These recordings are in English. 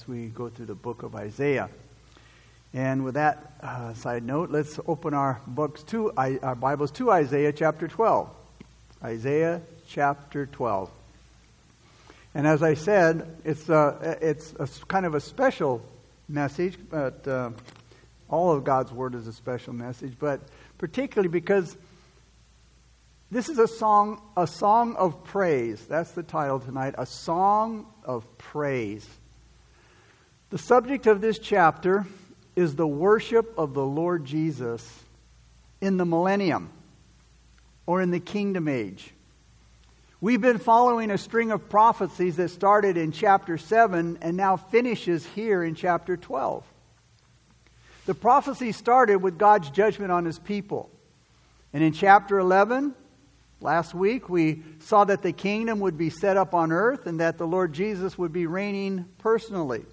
as we go through the book of Isaiah. And with that side note, let's open our books to our Bibles to Isaiah chapter 12. Isaiah chapter 12. And as I said, it's kind of a special message, but all of God's Word is a special message, but particularly because this is a song of praise. That's the title tonight, A Song of Praise. The subject of this chapter is the worship of the Lord Jesus in the millennium or in the kingdom age. We've been following a string of prophecies that started in chapter 7 and now finishes here in chapter 12. The prophecy started with God's judgment on His people. And in chapter 11, last week, we saw that the kingdom would be set up on earth and that the Lord Jesus would be reigning personally.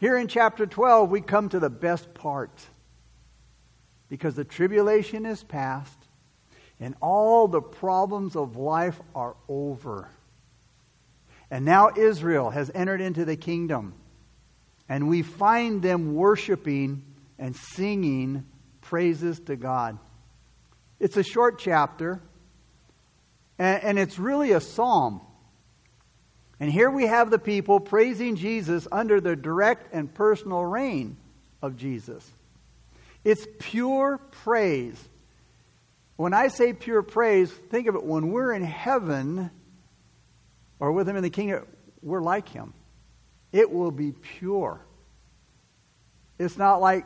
Here in chapter 12, we come to the best part. Because the tribulation is past. And all the problems of life are over. And now Israel has entered into the kingdom. And we find them worshiping and singing praises to God. It's a short chapter. And it's really a psalm. And here we have the people praising Jesus under the direct and personal reign of Jesus. It's pure praise. When I say pure praise, think of it, when we're in heaven or with Him in the kingdom, we're like Him. It will be pure. It's not like,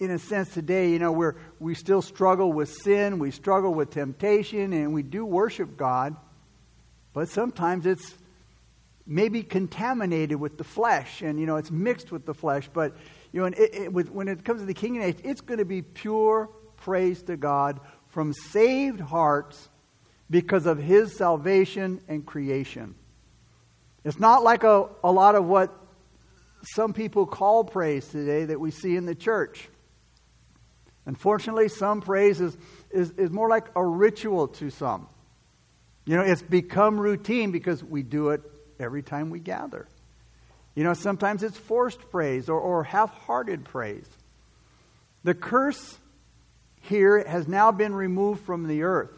in a sense, today, we still struggle with sin, we struggle with temptation, and we do worship God, but sometimes it's maybe contaminated with the flesh, and, it's mixed with the flesh, but, when it comes to the kingdom age, it's going to be pure praise to God from saved hearts because of His salvation and creation. It's not like a lot of what some people call praise today that we see in the church. Unfortunately, some praise is more like a ritual to some. It's become routine because we do it every time we gather. Sometimes it's forced praise or half-hearted praise. The curse here has now been removed from the earth.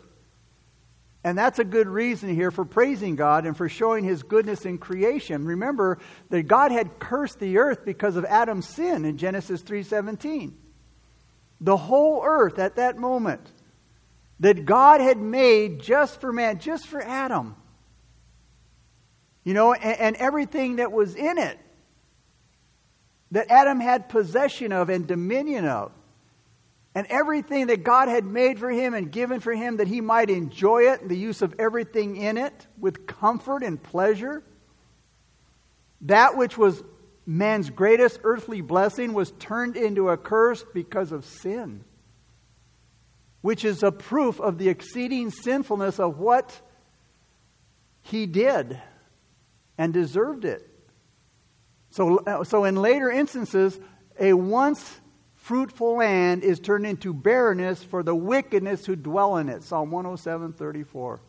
And that's a good reason here for praising God and for showing His goodness in creation. Remember that God had cursed the earth because of Adam's sin in Genesis 3:17. The whole earth at that moment that God had made just for man, just for Adam. And everything that was in it that Adam had possession of and dominion of. And everything that God had made for him and given for him that he might enjoy it, and the use of everything in it with comfort and pleasure. That which was man's greatest earthly blessing was turned into a curse because of sin. Which is a proof of the exceeding sinfulness of what he did and deserved it. So in later instances, a once fruitful land is turned into barrenness for the wickedness who dwell in it. Psalm 107:34.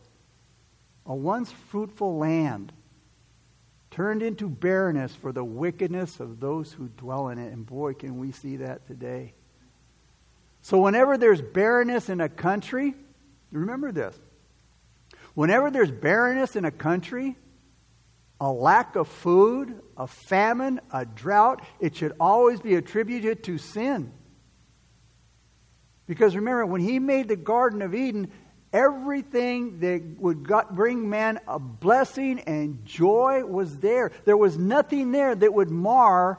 A once fruitful land turned into barrenness for the wickedness of those who dwell in it. And boy, can we see that today. So whenever there's barrenness in a country, remember this. Whenever there's barrenness in a country, a lack of food, a famine, a drought, it should always be attributed to sin. Because remember, when He made the Garden of Eden, everything that would bring man a blessing and joy was there. There was nothing there that would mar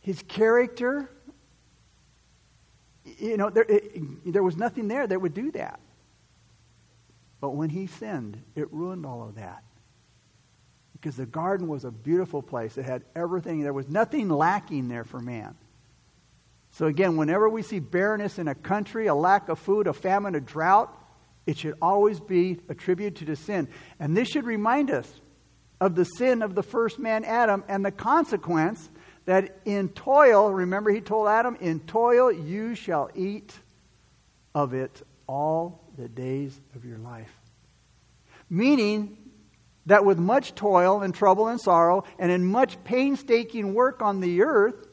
His character. There was nothing there that would do that. But when He sinned, it ruined all of that. Because the garden was a beautiful place. It had everything. There was nothing lacking there for man. So again, whenever we see barrenness in a country, a lack of food, a famine, a drought, it should always be attributed to sin. And this should remind us of the sin of the first man, Adam, and the consequence that in toil, remember He told Adam, in toil you shall eat of it all the days of your life. Meaning that with much toil and trouble and sorrow and in much painstaking work on the earth,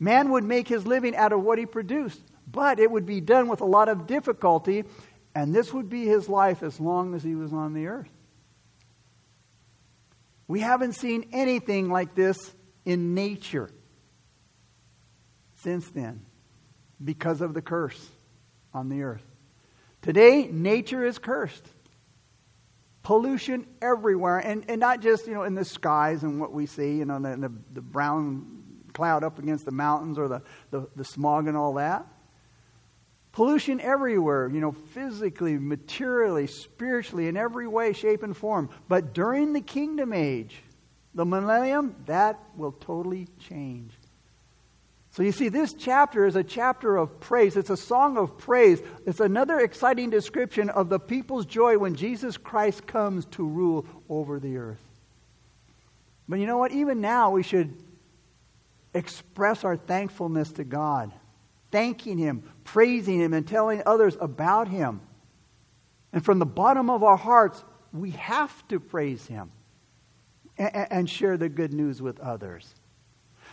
man would make his living out of what he produced, but it would be done with a lot of difficulty, and this would be his life as long as he was on the earth. We haven't seen anything like this in nature since then because of the curse on the earth. Today, nature is cursed. Pollution everywhere, and not just, you know, in the skies and what we see, you know, the brown cloud up against the mountains or the smog and all that. Pollution everywhere, you know, physically, materially, spiritually, in every way, shape, and form. But during the kingdom age, the millennium, that will totally change. So you see, this chapter is a chapter of praise. It's a song of praise. It's another exciting description of the people's joy when Jesus Christ comes to rule over the earth. But you know what? Even now we should express our thankfulness to God, thanking Him, praising Him, and telling others about Him. And from the bottom of our hearts, we have to praise Him and share the good news with others.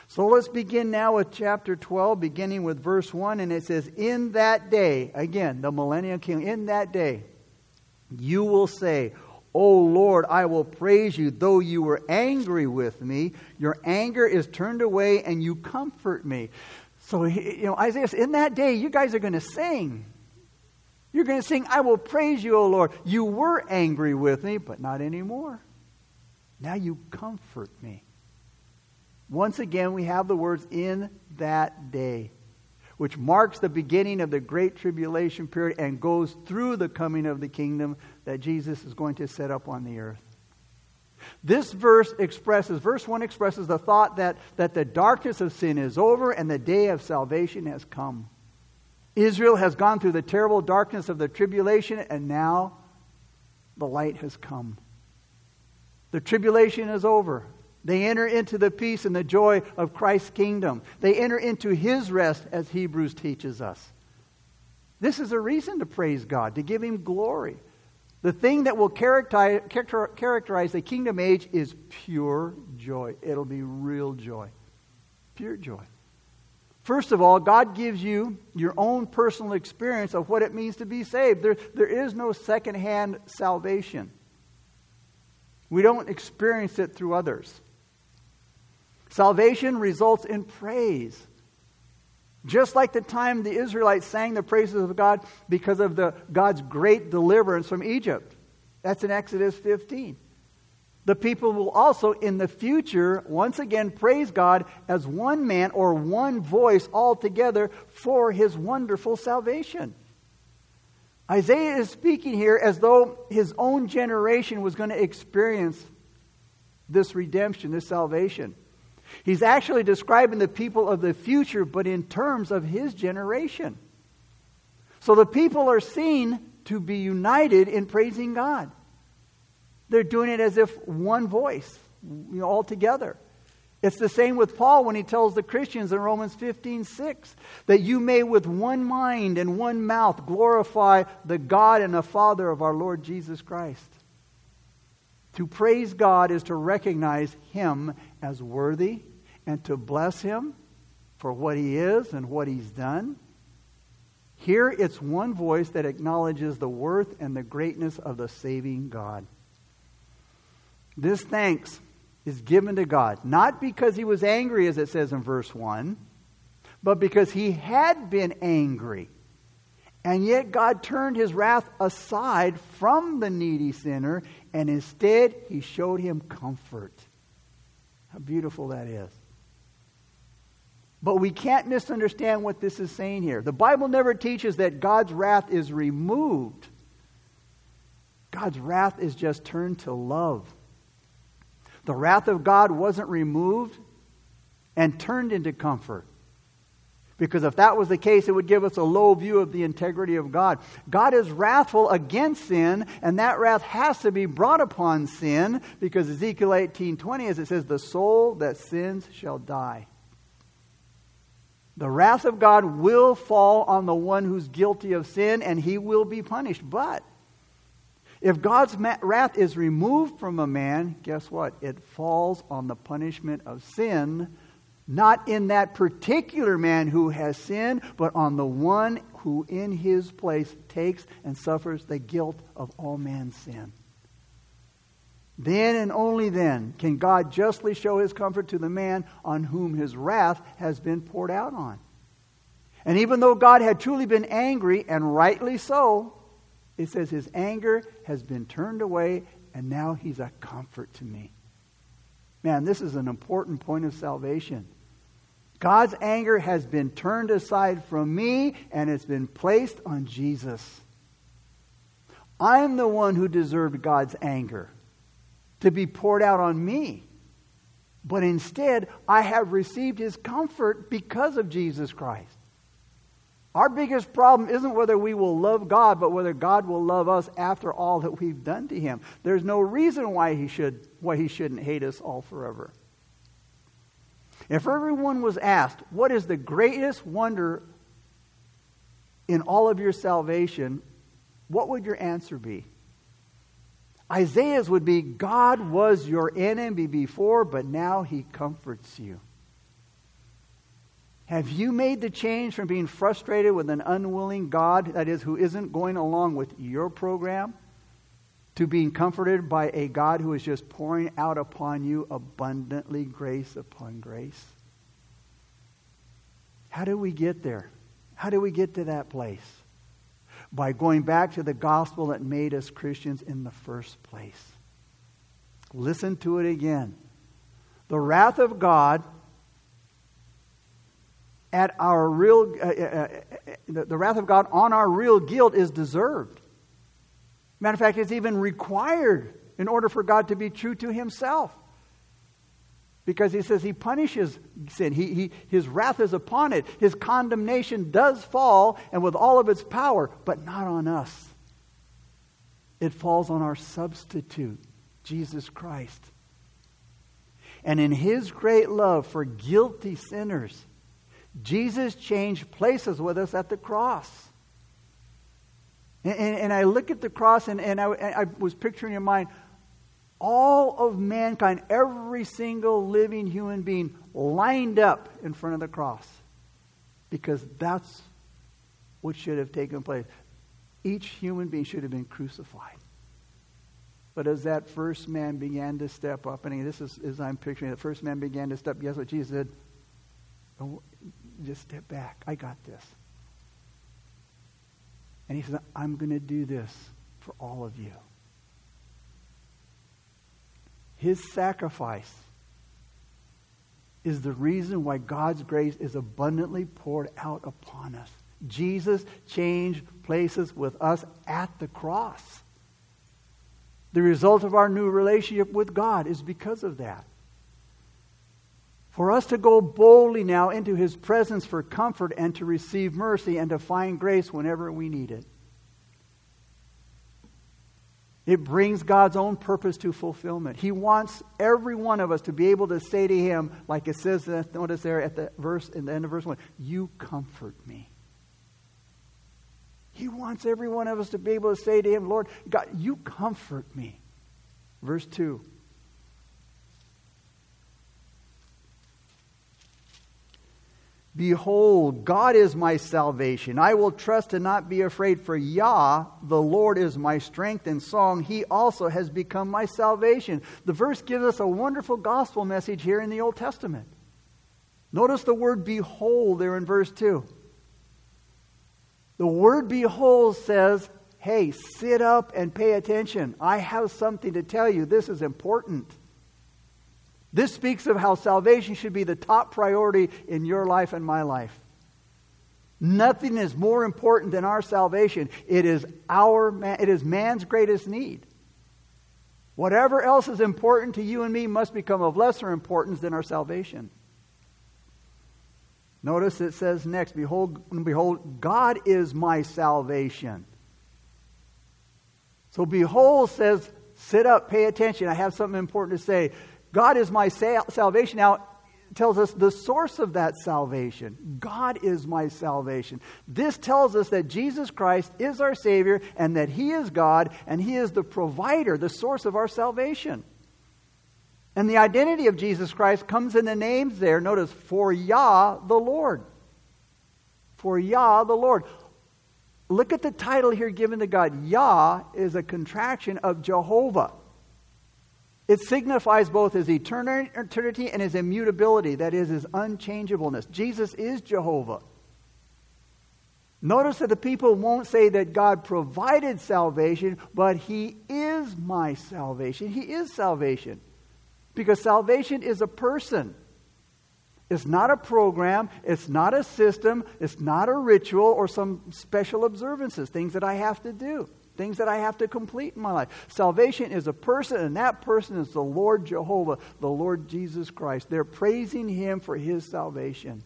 So let's begin now with chapter 12, beginning with verse 1. And it says, in that day, again, the millennial king, in that day, you will say, O Lord, I will praise you, though you were angry with me. Your anger is turned away and you comfort me. So, you know, Isaiah says, in that day, you guys are going to sing. You're going to sing, I will praise you, O Lord. You were angry with me, but not anymore. Now you comfort me. Once again, we have the words in that day, which marks the beginning of the Great Tribulation period and goes through the coming of the kingdom that Jesus is going to set up on the earth. This verse 1 expresses the thought that the darkness of sin is over and the day of salvation has come. Israel has gone through the terrible darkness of the tribulation, and now the light has come. The tribulation is over. They enter into the peace and the joy of Christ's kingdom. They enter into His rest, as Hebrews teaches us. This is a reason to praise God, to give Him glory. The thing that will characterize the kingdom age is pure joy. It'll be real joy. Pure joy. First of all, God gives you your own personal experience of what it means to be saved. There is no secondhand salvation. We don't experience it through others. Salvation results in praise. Just like the time the Israelites sang the praises of God because of God's great deliverance from Egypt. That's in Exodus 15. The people will also in the future once again praise God as one man or one voice all together for His wonderful salvation. Isaiah is speaking here as though his own generation was going to experience this redemption, this salvation. He's actually describing the people of the future, but in terms of his generation. So the people are seen to be united in praising God. They're doing it as if one voice, you know, all together. It's the same with Paul when he tells the Christians in Romans 15:6 that you may with one mind and one mouth glorify the God and the Father of our Lord Jesus Christ. To praise God is to recognize Him as worthy and to bless Him for what He is and what He's done. Here it's one voice that acknowledges the worth and the greatness of the saving God. This thanks is given to God, not because He was angry, as it says in verse 1, but because He had been angry. And yet God turned His wrath aside from the needy sinner, and instead He showed him comfort. How beautiful that is. But we can't misunderstand what this is saying here. The Bible never teaches that God's wrath is removed. God's wrath is just turned to love. The wrath of God wasn't removed and turned into comfort. Because if that was the case, it would give us a low view of the integrity of God. God is wrathful against sin, and that wrath has to be brought upon sin, because Ezekiel 18:20, as it says, the soul that sins shall die. The wrath of God will fall on the one who's guilty of sin, and he will be punished. But If God's wrath is removed from a man, guess what? It falls on the punishment of sin, not in that particular man who has sinned, but on the one who in his place takes and suffers the guilt of all man's sin. Then and only then can God justly show his comfort to the man on whom his wrath has been poured out on. And even though God had truly been angry, and rightly so, it says his anger has been turned away, and now he's a comfort to me. Man, this is an important point of salvation. God's anger has been turned aside from me, and it's been placed on Jesus. I'm the one who deserved God's anger to be poured out on me. But instead, I have received his comfort because of Jesus Christ. Our biggest problem isn't whether we will love God, but whether God will love us after all that we've done to him. There's no reason why he shouldn't hate us all forever. If everyone was asked, what is the greatest wonder in all of your salvation, what would your answer be? Isaiah's would be, God was your enemy before, but now he comforts you. Have you made the change from being frustrated with an unwilling God, that is, who isn't going along with your program, to being comforted by a God who is just pouring out upon you abundantly grace upon grace? How do we get there? How do we get to that place? By going back to the gospel that made us Christians in the first place. Listen to it again. The wrath of God the wrath of God on our real guilt is deserved. Matter of fact, it's even required in order for God to be true to himself. Because he says he punishes sin. His wrath is upon it. His condemnation does fall, and with all of its power, but not on us. It falls on our substitute, Jesus Christ. And in his great love for guilty sinners, Jesus changed places with us at the cross. And I look at the cross, and I was picturing in mind all of mankind, every single living human being lined up in front of the cross. Because that's what should have taken place. Each human being should have been crucified. But as that first man began to step up, and this is as I'm picturing it, the first man began to step, guess what Jesus did? Oh, just step back. I got this. And he said, I'm going to do this for all of you. His sacrifice is the reason why God's grace is abundantly poured out upon us. Jesus changed places with us at the cross. The result of our new relationship with God is because of that. For us to go boldly now into his presence for comfort and to receive mercy and to find grace whenever we need it. It brings God's own purpose to fulfillment. He wants every one of us to be able to say to him, like it says, notice there at the verse, in the end of verse 1, you comfort me. He wants every one of us to be able to say to him, Lord, God, you comfort me. Verse 2. Behold, God is my salvation. I will trust and not be afraid, for Yah, the Lord, is my strength and song. He also has become my salvation. The verse gives us a wonderful gospel message here in the Old Testament. Notice the word behold there in verse 2. The word behold says, hey, sit up and pay attention. I have something to tell you. This is important. This speaks of how salvation should be the top priority in your life and my life. Nothing is more important than our salvation. It is man's greatest need. Whatever else is important to you and me must become of lesser importance than our salvation. Notice it says next, behold, God is my salvation. So behold says, sit up, pay attention. I have something important to say. God is my salvation. Now, tells us the source of that salvation. God is my salvation. This tells us that Jesus Christ is our Savior and that He is God and He is the provider, the source of our salvation. And the identity of Jesus Christ comes in the names there. Notice, for Yah the Lord. For Yah the Lord. Look at the title here given to God. Yah is a contraction of Jehovah. It signifies both His eternity and His immutability. That is, His unchangeableness. Jesus is Jehovah. Notice that the people won't say that God provided salvation, but He is my salvation. He is salvation. Because salvation is a person. It's not a program, it's not a system, it's not a ritual or some special observances, things that I have to do, things that I have to complete in my life. Salvation is a person, and that person is the Lord Jehovah, the Lord Jesus Christ. They're praising Him for His salvation.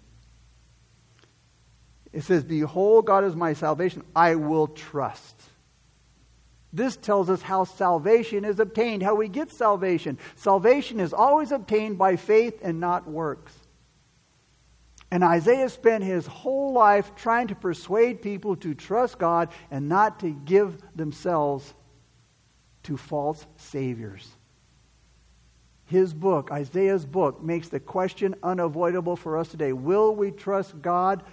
It says, "Behold, God is my salvation, I will trust." This tells us how salvation is obtained, how we get salvation. Salvation is always obtained by faith and not works. And Isaiah spent his whole life trying to persuade people to trust God and not to give themselves to false saviors. His book, Isaiah's book, makes the question unavoidable for us today. Will we trust God?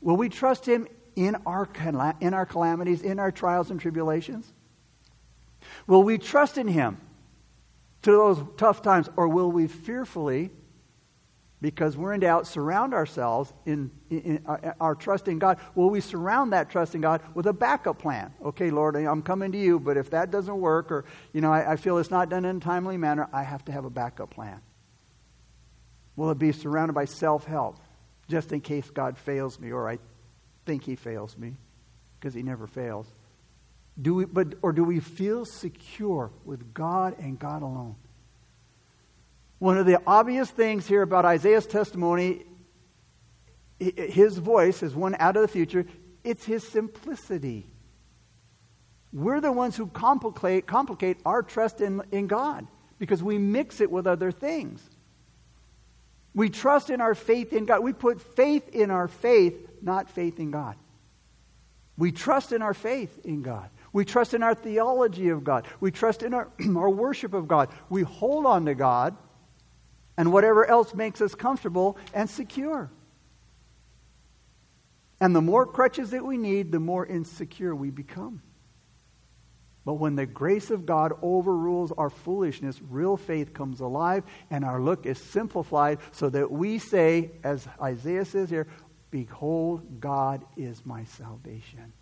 Will we trust Him in our calamities, in our trials and tribulations? Will we trust in Him through those tough times, or will we fearfully, because we're in doubt, surround ourselves in our trust in God? Will we surround that trust in God with a backup plan? Okay, Lord, I'm coming to You, but if that doesn't work, or I feel it's not done in a timely manner, I have to have a backup plan. Will it be surrounded by self-help, just in case God fails me, or I think He fails me, because He never fails? Do we feel secure with God and God alone? One of the obvious things here about Isaiah's testimony, his voice is one out of the future. It's his simplicity. We're the ones who complicate our trust in God because we mix it with other things. We trust in our faith in God. We put faith in our faith, not faith in God. We trust in our faith in God. We trust in our theology of God. We trust in our worship of God. We hold on to God and whatever else makes us comfortable and secure. And the more crutches that we need, the more insecure we become. But when the grace of God overrules our foolishness, real faith comes alive and our look is simplified so that we say, as Isaiah says here, "Behold, God is my salvation."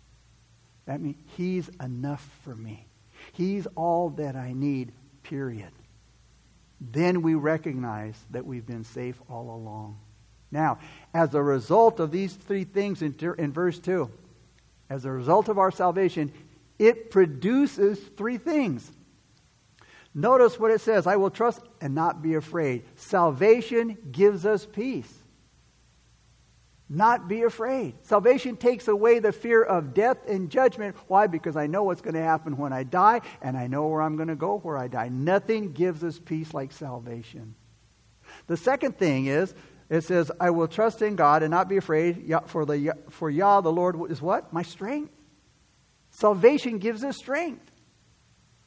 That means He's enough for me. He's all that I need, period. Then we recognize that we've been safe all along. Now, as a result of these three things in verse 2, as a result of our salvation, it produces three things. Notice what it says, "I will trust and not be afraid." Salvation gives us peace. Not be afraid. Salvation takes away the fear of death and judgment. Why? Because I know what's going to happen when I die, and I know where I'm going to go where I die. Nothing gives us peace like salvation. The second thing is, it says, "I will trust in God and not be afraid, for Yah, the Lord, is what? My strength." Salvation gives us strength.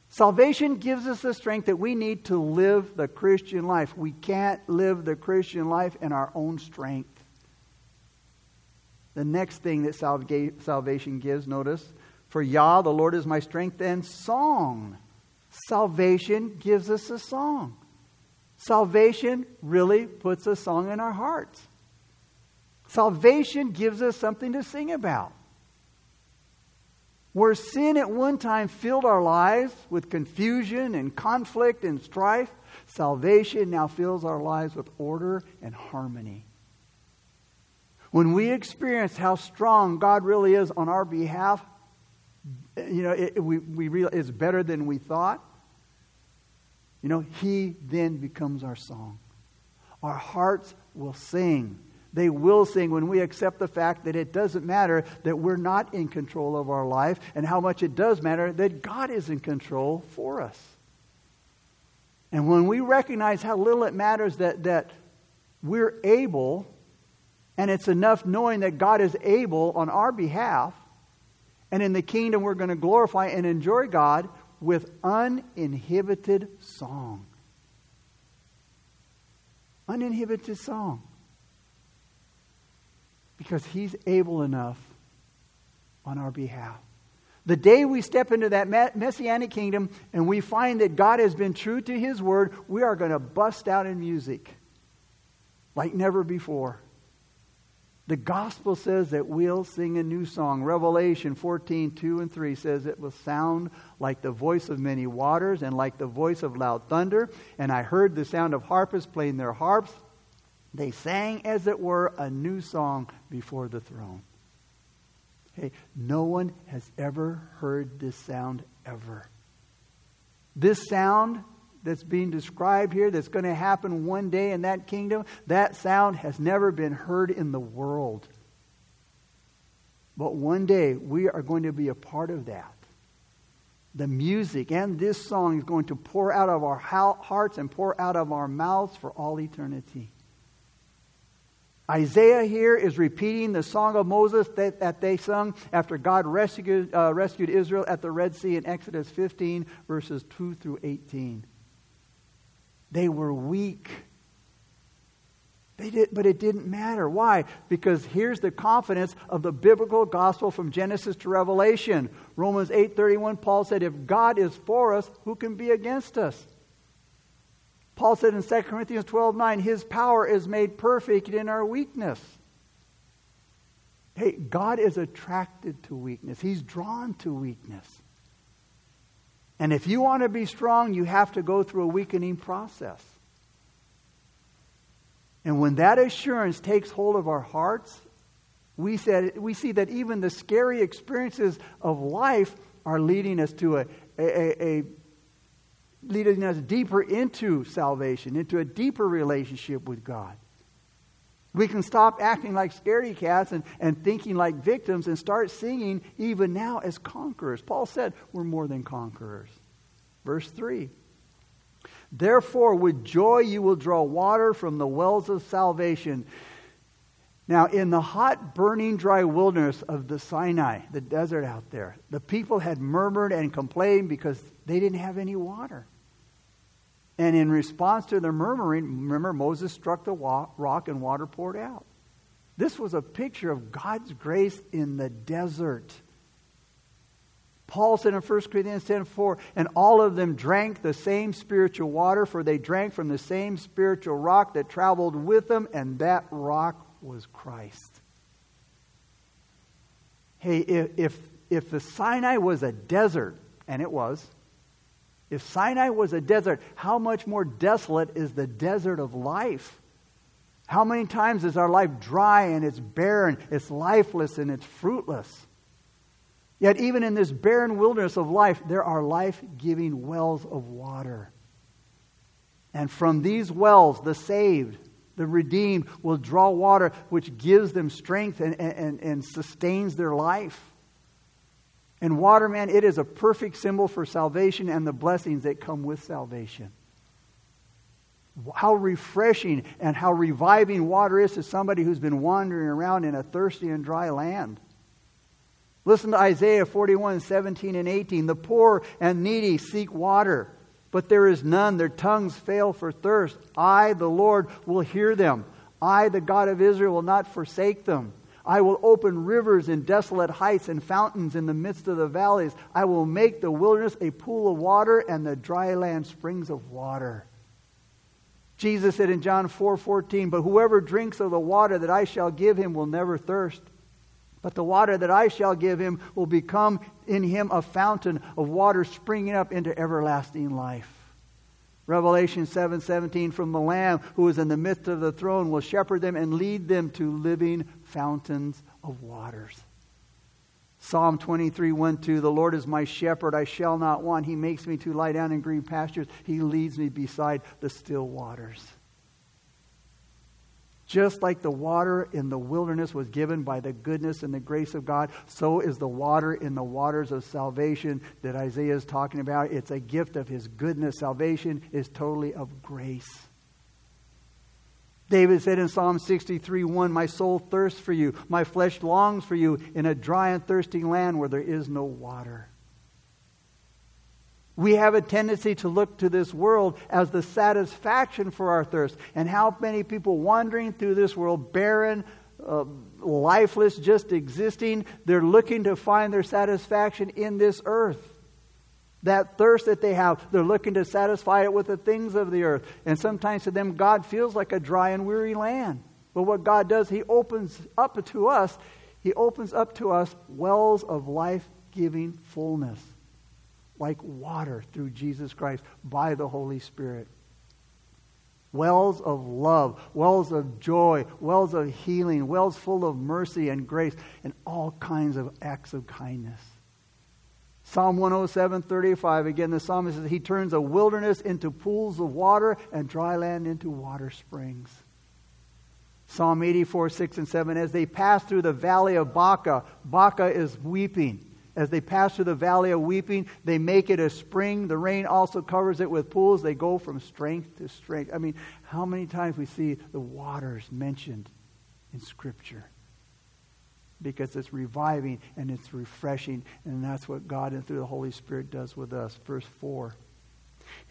Salvation gives us the strength that we need to live the Christian life. We can't live the Christian life in our own strength. The next thing that salvation gives, notice, "For Yah, the Lord, is my strength and song." Salvation gives us a song. Salvation really puts a song in our hearts. Salvation gives us something to sing about. Where sin at one time filled our lives with confusion and conflict and strife, salvation now fills our lives with order and harmony. When we experience how strong God really is on our behalf, we realize it's better than we thought. He then becomes our song. Our hearts will sing. They will sing when we accept the fact that it doesn't matter that we're not in control of our life, and how much it does matter that God is in control for us. And when we recognize how little it matters that we're able, and it's enough knowing that God is able on our behalf, and in the kingdom we're going to glorify and enjoy God with uninhibited song. Uninhibited song. Because he's able enough on our behalf. The day we step into that messianic kingdom and we find that God has been true to his word, we are going to bust out in music like never before. The gospel says that we'll sing a new song. Revelation 14:2-3 says it will sound like the voice of many waters and like the voice of loud thunder. And I heard the sound of harpists playing their harps. They sang, as it were, a new song before the throne. Hey, no one has ever heard this sound ever. This sound that's being described here, that's going to happen one day in that kingdom, that sound has never been heard in the world. But one day, we are going to be a part of that. The music and this song is going to pour out of our hearts and pour out of our mouths for all eternity. Isaiah here is repeating the song of Moses that they sung after God rescued Israel at the Red Sea in Exodus 15, verses 2-18. They were weak. But it didn't matter. Why? Because here's the confidence of the biblical gospel from Genesis to Revelation. Romans 8:31, Paul said, if God is for us, who can be against us? Paul said in 2 Corinthians 12:9, his power is made perfect in our weakness. Hey, God is attracted to weakness. He's drawn to weakness. And if you want to be strong, you have to go through a weakening process. And when that assurance takes hold of our hearts, we see that even the scary experiences of life are leading us to leading us deeper into salvation, into a deeper relationship with God. We can stop acting like scaredy cats and thinking like victims and start singing even now as conquerors. Paul said, we're more than conquerors. Verse 3. Therefore, with joy you will draw water from the wells of salvation. Now, in the hot, burning, dry wilderness of the Sinai, the desert out there, the people had murmured and complained because they didn't have any water. And in response to their murmuring, remember, Moses struck the rock and water poured out. This was a picture of God's grace in the desert. Paul said in 1 Corinthians 10:4, and all of them drank the same spiritual water, for they drank from the same spiritual rock that traveled with them, and that rock was Christ. Hey, if the Sinai was a desert, and it was, if Sinai was a desert, how much more desolate is the desert of life? How many times is our life dry and it's barren, it's lifeless and it's fruitless? Yet even in this barren wilderness of life, there are life-giving wells of water. And from these wells, the saved, the redeemed will draw water which gives them strength and sustains their life. And water, man, it is a perfect symbol for salvation and the blessings that come with salvation. How refreshing and how reviving water is to somebody who's been wandering around in a thirsty and dry land. Listen to Isaiah 41:17-18. The poor and needy seek water, but there is none. Their tongues fail for thirst. I, the Lord, will hear them. I, the God of Israel, will not forsake them. I will open rivers in desolate heights and fountains in the midst of the valleys. I will make the wilderness a pool of water and the dry land springs of water. Jesus said in John 4:14, but whoever drinks of the water that I shall give him will never thirst. But the water that I shall give him will become in him a fountain of water springing up into everlasting life. Revelation 7:17, from the Lamb who is in the midst of the throne will shepherd them and lead them to living fountains of waters. Psalm 23:1-2, the Lord is my shepherd, I shall not want. He makes me to lie down in green pastures. He leads me beside the still waters. Just like the water in the wilderness was given by the goodness and the grace of God, so is the water in the waters of salvation that Isaiah is talking about. It's a gift of his goodness. Salvation is totally of grace. David said in Psalm 63:1, "My soul thirsts for you, my flesh longs for you in a dry and thirsty land where there is no water." We have a tendency to look to this world as the satisfaction for our thirst. And how many people wandering through this world, barren, lifeless, just existing, they're looking to find their satisfaction in this earth. That thirst that they have, they're looking to satisfy it with the things of the earth. And sometimes to them, God feels like a dry and weary land. But what God does, He opens up to us wells of life-giving fullness, like water through Jesus Christ by the Holy Spirit. Wells of love, wells of joy, wells of healing, wells full of mercy and grace, and all kinds of acts of kindness. Psalm 107:35, again, the psalmist says, "He turns a wilderness into pools of water and dry land into water springs." Psalm 84:6 and 7, "As they pass through the valley of Baca," Baca is weeping. "As they pass through the valley of weeping, they make it a spring. The rain also covers it with pools. They go from strength to strength." I mean, how many times we see the waters mentioned in Scripture? Because it's reviving and it's refreshing. And that's what God and through the Holy Spirit does with us. Verse 4.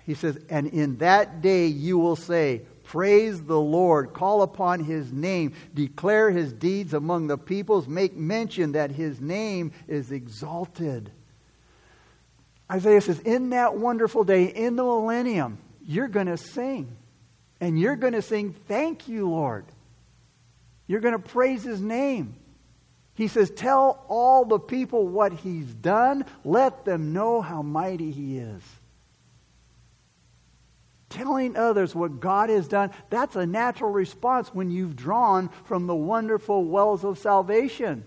He says, "And in that day you will say, praise the Lord, call upon His name, declare His deeds among the peoples, make mention that His name is exalted." Isaiah says, in that wonderful day, in the millennium, you're going to sing. And you're going to sing, "Thank you, Lord." You're going to praise His name. He says, "Tell all the people what He's done. Let them know how mighty He is." Telling others what God has done, that's a natural response when you've drawn from the wonderful wells of salvation.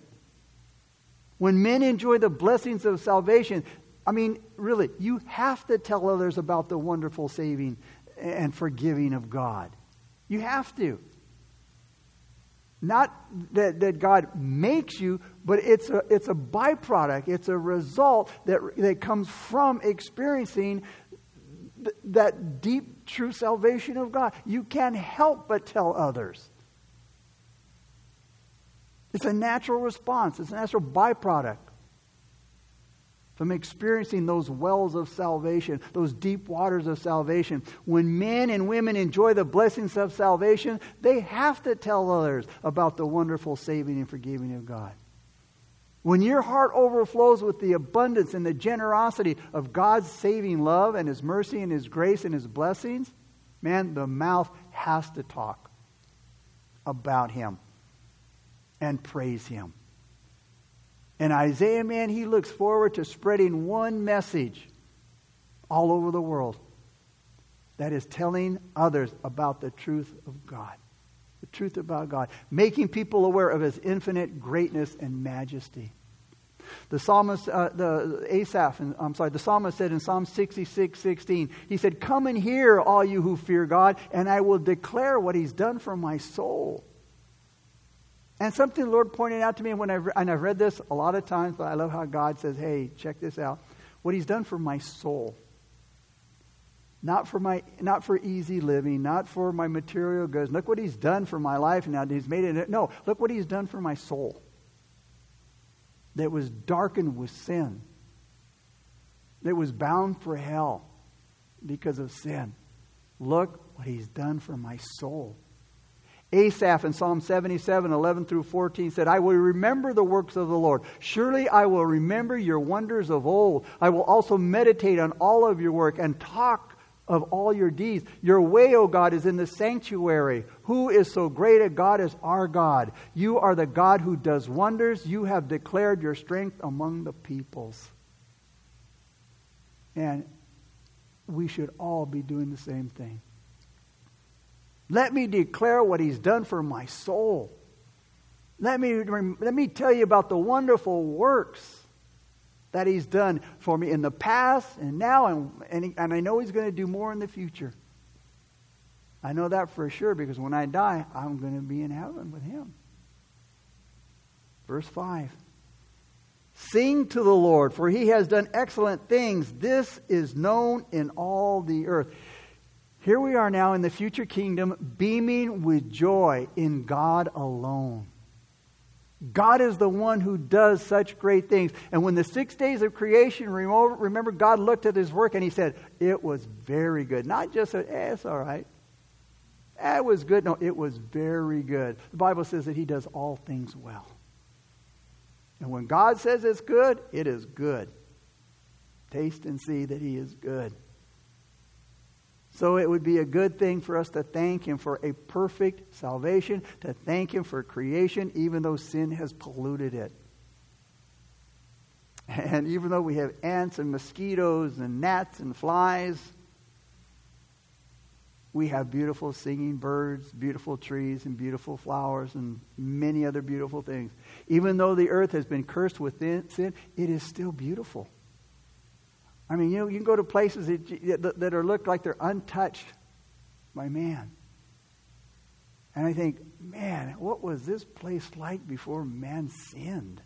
When men enjoy the blessings of salvation, I mean, really, you have to tell others about the wonderful saving and forgiving of God. You have to. Not that God makes you, but it's a byproduct. It's a result that comes from experiencing that deep, true salvation of God. You can't help but tell others. It's a natural response. It's a natural byproduct from experiencing those wells of salvation, those deep waters of salvation. When men and women enjoy the blessings of salvation, they have to tell others about the wonderful saving and forgiving of God. When your heart overflows with the abundance and the generosity of God's saving love and His mercy and His grace and His blessings, man, the mouth has to talk about Him and praise Him. And Isaiah, man, he looks forward to spreading one message all over the world. That is telling others about the truth of God. The truth about God, making people aware of His infinite greatness and majesty. The psalmist said in Psalm 66:16, he said, "Come and hear, all you who fear God, and I will declare what He's done for my soul." And something the Lord pointed out to me, and I've read this a lot of times, but I love how God says, "Hey, check this out. What He's done for my soul." Not for easy living, not for my material goods. Look what He's done for my life now. He's made it. No, look what He's done for my soul. That was darkened with sin. That was bound for hell because of sin. Look what He's done for my soul. Asaph in Psalm 77:11-14 said, "I will remember the works of the Lord. Surely I will remember your wonders of old. I will also meditate on all of your work and talk of all your deeds. Your way, O God, is in the sanctuary. Who is so great a God as our God? You are the God who does wonders. You have declared your strength among the peoples." And we should all be doing the same thing. Let me declare what He's done for my soul. Let me tell you about the wonderful works that He's done for me in the past and now, and I know He's going to do more in the future. I know that for sure, because when I die, I'm going to be in heaven with Him. Verse 5. "Sing to the Lord, for He has done excellent things. This is known in all the earth." Here we are now in the future kingdom, beaming with joy in God alone. God is the one who does such great things. And when the 6 days of creation, remember, God looked at his work and he said, it was very good. Not just, it's all right. It was good. No, it was very good. The Bible says that he does all things well. And when God says it's good, it is good. Taste and see that he is good. So it would be a good thing for us to thank him for a perfect salvation, to thank him for creation, even though sin has polluted it. And even though we have ants and mosquitoes and gnats and flies, we have beautiful singing birds, beautiful trees, and beautiful flowers, and many other beautiful things. Even though the earth has been cursed with sin, it is still beautiful. I mean, you can go to places that are looked like they're untouched by man. And I think, man, what was this place like before man sinned?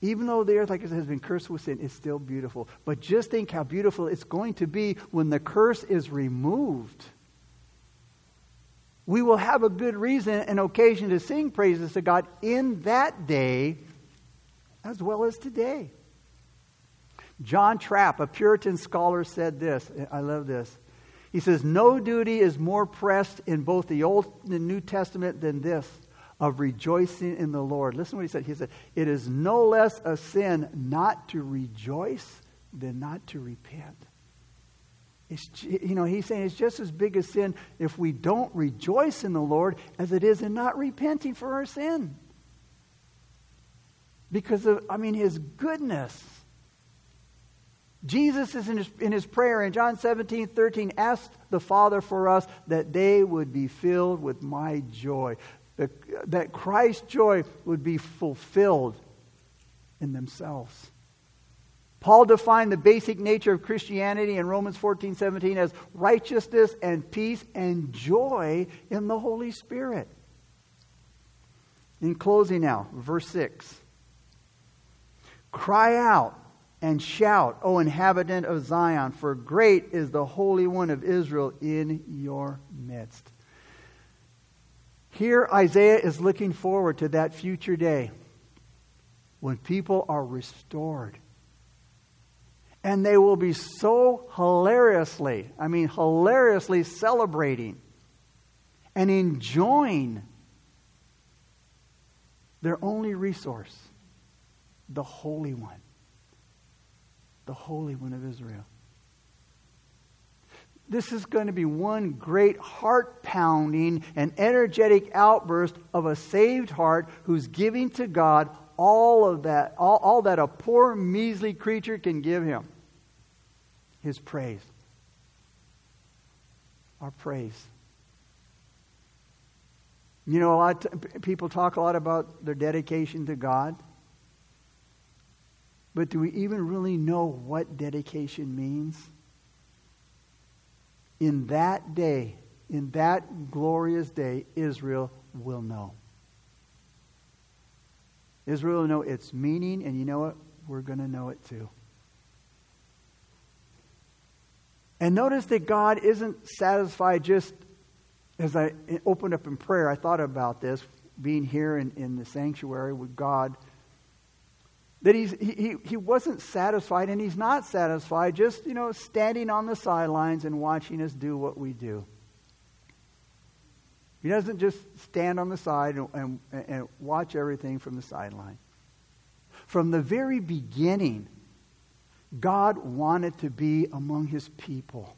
Even though the earth, like I said, has been cursed with sin, it's still beautiful. But just think how beautiful it's going to be when the curse is removed. We will have a good reason and occasion to sing praises to God in that day as well as today. John Trapp, a Puritan scholar, said this. I love this. He says, no duty is more pressed in both the Old and New Testament than this, of rejoicing in the Lord. Listen to what he said. He said, it is no less a sin not to rejoice than not to repent. He's saying it's just as big a sin if we don't rejoice in the Lord as it is in not repenting for our sin. Because of, his goodness. Jesus is in his prayer in John 17:13, asked the Father for us that they would be filled with my joy. That Christ's joy would be fulfilled in themselves. Paul defined the basic nature of Christianity in Romans 14:17 as righteousness and peace and joy in the Holy Spirit. In closing now, verse 6. Cry out and shout, O inhabitant of Zion, for great is the Holy One of Israel in your midst. Here, Isaiah is looking forward to that future day when people are restored. And they will be so hilariously celebrating and enjoying their only resource, the Holy One of Israel. This is going to be one great heart-pounding and energetic outburst of a saved heart who's giving to God all that a poor, measly creature can give him. His praise. Our praise. A lot of people talk a lot about their dedication to God. But do we even really know what dedication means? In that day, in that glorious day, Israel will know. Israel will know its meaning, and you know what? We're going to know it too. And notice that God isn't satisfied just, as I opened up in prayer, I thought about this, being here in the sanctuary with God, that he wasn't satisfied, and he's not satisfied just, standing on the sidelines and watching us do what we do. He doesn't just stand on the side and watch everything from the sideline. From the very beginning, God wanted to be among his people.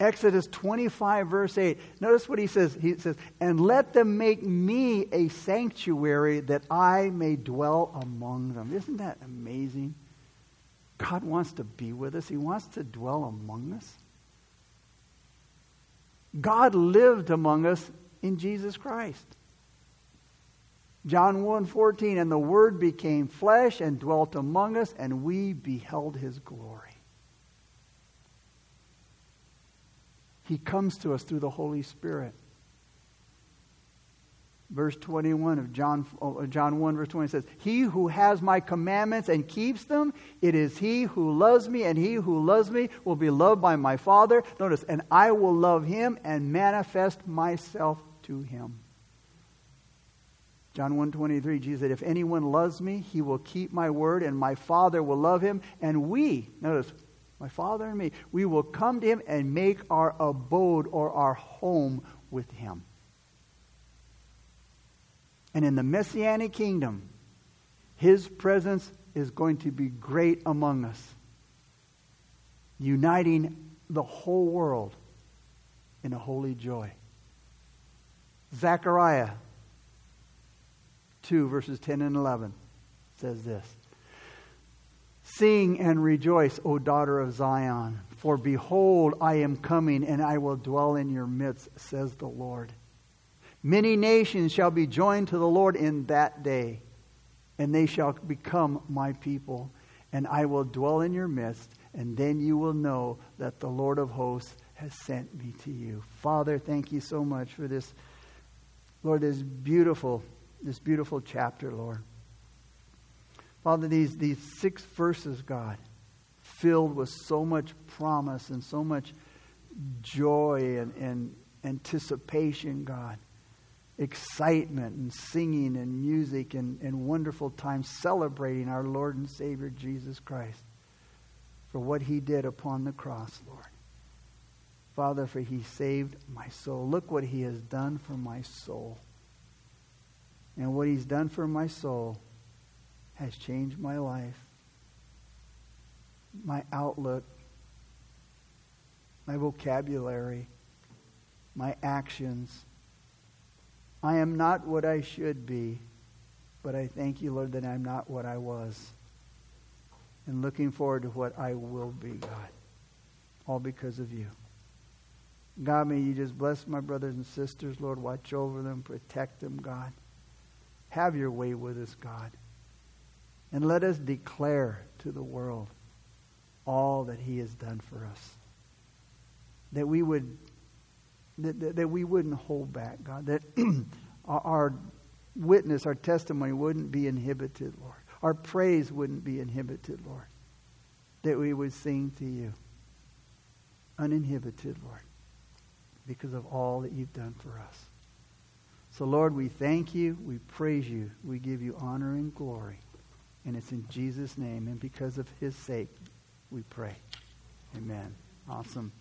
Exodus 25, verse 8. Notice what he says. He says, and let them make me a sanctuary that I may dwell among them. Isn't that amazing? God wants to be with us. He wants to dwell among us. God lived among us in Jesus Christ. John 1:14, and the Word became flesh and dwelt among us, and we beheld his glory. He comes to us through the Holy Spirit. Verse 21 of John 1, verse 20 says, "He who has my commandments and keeps them, it is he who loves me, and he who loves me will be loved by my Father." Notice, "and I will love him and manifest myself to him." John 1:23, Jesus said, "If anyone loves me, he will keep my word, and my Father will love him, and we," notice, "my Father and me, we will come to him and make our abode or our home with him." And in the Messianic kingdom, his presence is going to be great among us, uniting the whole world in a holy joy. Zechariah 2, verses 10 and 11 says this, "Sing and rejoice, O daughter of Zion, for behold, I am coming, and I will dwell in your midst, says the Lord. Many nations shall be joined to the Lord in that day, and they shall become my people. And I will dwell in your midst, and then you will know that the Lord of hosts has sent me to you." Father, thank you so much for this, Lord, this beautiful chapter, Lord. Father, these 6 verses, God, filled with so much promise and so much joy and anticipation, God. Excitement and singing and music and wonderful times celebrating our Lord and Savior Jesus Christ for what he did upon the cross, Lord. Father, for he saved my soul. Look what he has done for my soul. And what he's done for my soul has changed my life, my outlook, my vocabulary, my actions. I am not what I should be, but I thank you, Lord, that I'm not what I was. And looking forward to what I will be, God. All because of you. God, may you just bless my brothers and sisters, Lord. Watch over them, protect them, God. Have your way with us, God. And let us declare to the world all that he has done for us. That we wouldn't hold back, God. That our witness, our testimony wouldn't be inhibited, Lord. Our praise wouldn't be inhibited, Lord. That we would sing to you uninhibited, Lord, because of all that you've done for us. So, Lord, we thank you. We praise you. We give you honor and glory. And it's in Jesus' name and because of his sake we pray. Amen. Awesome.